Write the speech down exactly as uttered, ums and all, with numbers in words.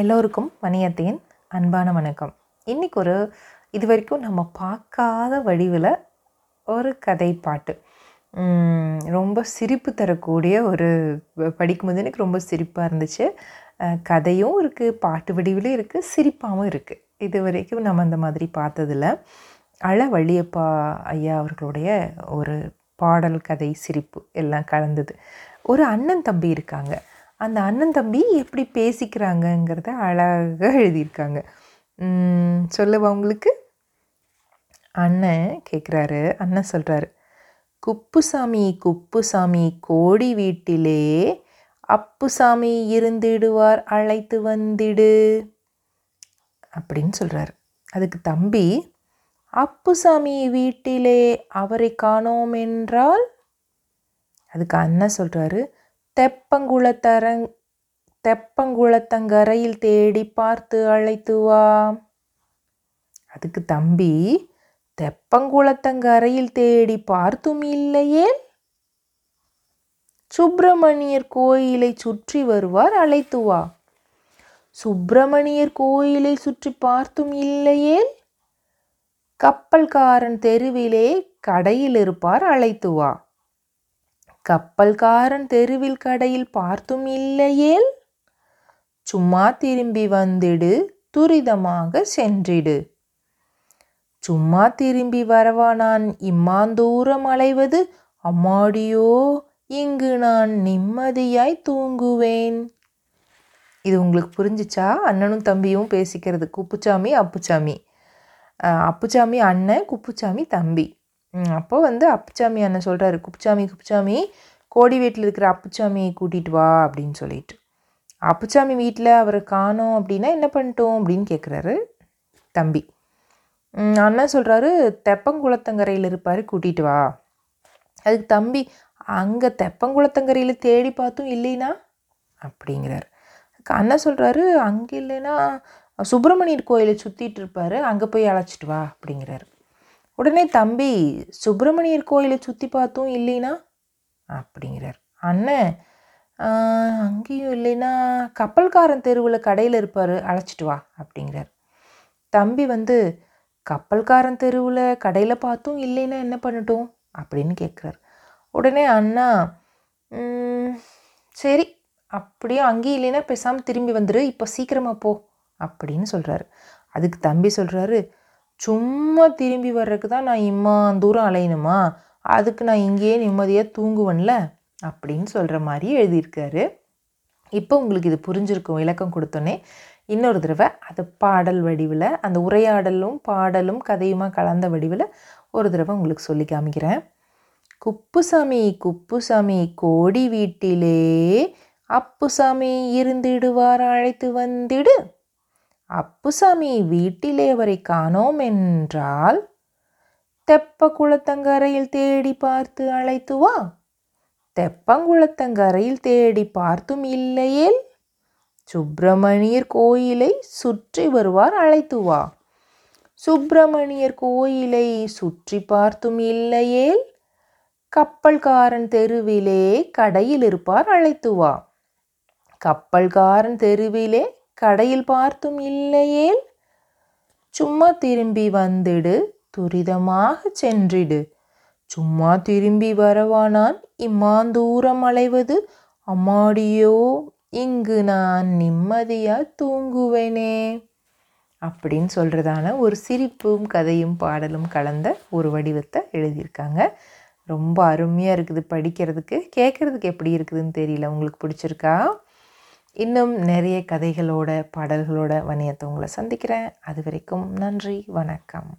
எல்லோருக்கும் வணியத்தையின் அன்பான வணக்கம். இன்றைக்கி ஒரு இது வரைக்கும் நம்ம பார்க்காத வடிவில் ஒரு கதை பாட்டு, ரொம்ப சிரிப்பு தரக்கூடிய ஒரு படிக்கும்போது எனக்கு ரொம்ப சிரிப்பாக இருந்துச்சு. கதையும் இருக்குது, பாட்டு வடிவிலும் இருக்குது, சிரிப்பாகவும் இருக்குது. இது வரைக்கும் நம்ம அந்த மாதிரி பார்த்ததில்ல. அழ வள்ளியப்பா ஐயா அவர்களுடைய ஒரு பாடல், கதை, சிரிப்பு எல்லாம் கலந்தது. ஒரு அண்ணன் தம்பி இருக்காங்க. அந்த அண்ணன் தம்பி எப்படி பேசிக்கிறாங்கங்கிறத அழகாக எழுதியிருக்காங்க. சொல்லவா உங்களுக்கு? அண்ணன் கேட்குறாரு. அண்ணன் சொல்கிறாரு, குப்புசாமி குப்புசாமி கோடி வீட்டிலே அப்புசாமி இருந்திடுவார், அழைத்து வந்திடு அப்படின்னு சொல்கிறாரு. அதுக்கு தம்பி, அப்புசாமி வீட்டிலே அவரை காணோம் என்றால்? அதுக்கு அண்ணன் சொல்கிறாரு, தெப்பங்குளத்தரங் தெப்பங்குளத்தங்கரையில் தேடி பார்த்து அழைத்து வா. அதுக்கு தம்பி, தெப்பங்குளத்தங்கரையில் தேடி பார்த்தும் இல்லையே, சுப்பிரமணியர் கோயிலை சுற்றி வருவார், அழைத்து வா. சுப்பிரமணியர் கோயிலை சுற்றி பார்த்தும் இல்லையே, கப்பல்காரன் தெருவிலே கடையில் இருப்பார், அழைத்து வா. கப்பல்காரன் தெருவில் கடையில் பார்த்தும் இல்லையேல், சும்மா திரும்பி வந்திடு, துரிதமாக சென்றிடு. சும்மா திரும்பி வரவா நான் இம்மாந்தூரம் அலைவது, அம்மாடியோ இங்கு நான் நிம்மதியாய் தூங்குவேன். இது உங்களுக்கு புரிஞ்சிச்சா? அண்ணனும் தம்பியும் பேசிக்கிறது, குப்புசாமி அப்புசாமி. அப்புசாமி அண்ணன், குப்புசாமி தம்பி. அப்போது வந்து அப்புசாமி அண்ணன் சொல்கிறாரு, குப்புசாமி குப்புசாமி கோடி வீட்டில் இருக்கிற அப்புசாமியை கூட்டிகிட்டு வா அப்படின்னு சொல்லிட்டு. அப்புசாமி வீட்டில் அவரை காணோம் அப்படின்னா என்ன பண்ணிட்டோம் அப்படின்னு கேட்குறாரு தம்பி. அண்ணன் சொல்கிறாரு, தெப்பங்குளத்தங்கரையில் இருப்பார், கூட்டிகிட்டு வா. அதுக்கு தம்பி, அங்கே தெப்பங்குளத்தங்கரையில் தேடி பார்த்தும் இல்லைனா அப்படிங்கிறாரு. அண்ணன் சொல்கிறாரு, அங்கே இல்லைன்னா சுப்பிரமணியர் கோயிலை சுற்றிட்டு இருப்பார், அங்கே போய் அழைச்சிட்டு வா அப்படிங்கிறாரு. உடனே தம்பி, சுப்பிரமணியர் கோயிலை சுற்றி பார்த்தும் இல்லைனா அப்படிங்கிறார். அண்ணன், அங்கேயும் இல்லைன்னா கப்பல்காரன் தெருவில் கடையில் இருப்பார், அழைச்சிட்டு வா அப்படிங்கிறார். தம்பி வந்து, கப்பல்காரன் தெருவில் கடையில் பார்த்தும் இல்லைன்னா என்ன பண்ணட்டும் அப்படின்னு கேட்குறார். உடனே அண்ணா, சரி அப்படியும் அங்கேயும் இல்லைன்னா பேசாமல் திரும்பி வந்துரு, இப்போ சீக்கிரமாக போ அப்படின்னு சொல்கிறாரு. அதுக்கு தம்பி சொல்கிறாரு, சும்மா திரும்பி வர்றதுக்கு தான் நான் இம்மா தூரம் அலையணுமா, அதுக்கு நான் இங்கேயே நிம்மதியாக தூங்குவேன்ல அப்படின்னு சொல்கிற மாதிரி எழுதியிருக்காரு. இப்போ உங்களுக்கு இது புரிஞ்சிருக்கும், விளக்கம் கொடுத்தோன்னே. இன்னொரு தடவை அது பாடல் வடிவில், அந்த உரையாடலும் பாடலும் கதையுமா கலந்த வடிவில் ஒரு தடவை உங்களுக்கு சொல்லி காமிக்கிறேன். குப்புசாமி குப்புசாமி கோடி வீட்டிலே அப்புசாமி இருந்திடுவார், அழைத்து வந்திடு. அப்புசாமி வீட்டிலே அவரை காணோம் என்றால், தெப்பங்குளத்தங்கரையில் தேடி பார்த்து அழைத்து வா. தெப்பங்குளத்தங்கரையில் தேடி பார்த்தும் இல்லையேல், சுப்பிரமணியர் கோயிலை சுற்றி வருவார், அழைத்து வா. சுப்பிரமணியர் கோயிலை சுற்றி பார்த்தும் இல்லையேல், கப்பல்காரன் தெருவிலே கடையில் இருப்பார், அழைத்து வா. கப்பல்காரன் தெருவிலே கடையில் பார்த்தும் இல்லையேல், சும்மா திரும்பி வந்திடு, துரிதமாக சென்றிடு. சும்மா திரும்பி வரவானான் இம்மாந்தூரம் அலைவது, அம்மாடியோ இங்கு நான் நிம்மதியாக தூங்குவேனே அப்படின்னு சொல்கிறதான ஒரு சிரிப்பும் கதையும் பாடலும் கலந்த ஒரு வடிவத்தை எழுதியிருக்காங்க. ரொம்ப அருமையாக இருக்குது படிக்கிறதுக்கு. கேட்குறதுக்கு எப்படி இருக்குதுன்னு தெரியல. உங்களுக்கு பிடிச்சிருக்கா? இன்னும் நிறைய கதைகளோட பாடல்களோட வணியத்தை உங்களை சந்திக்கிறேன். அது வரைக்கும் நன்றி, வணக்கம்.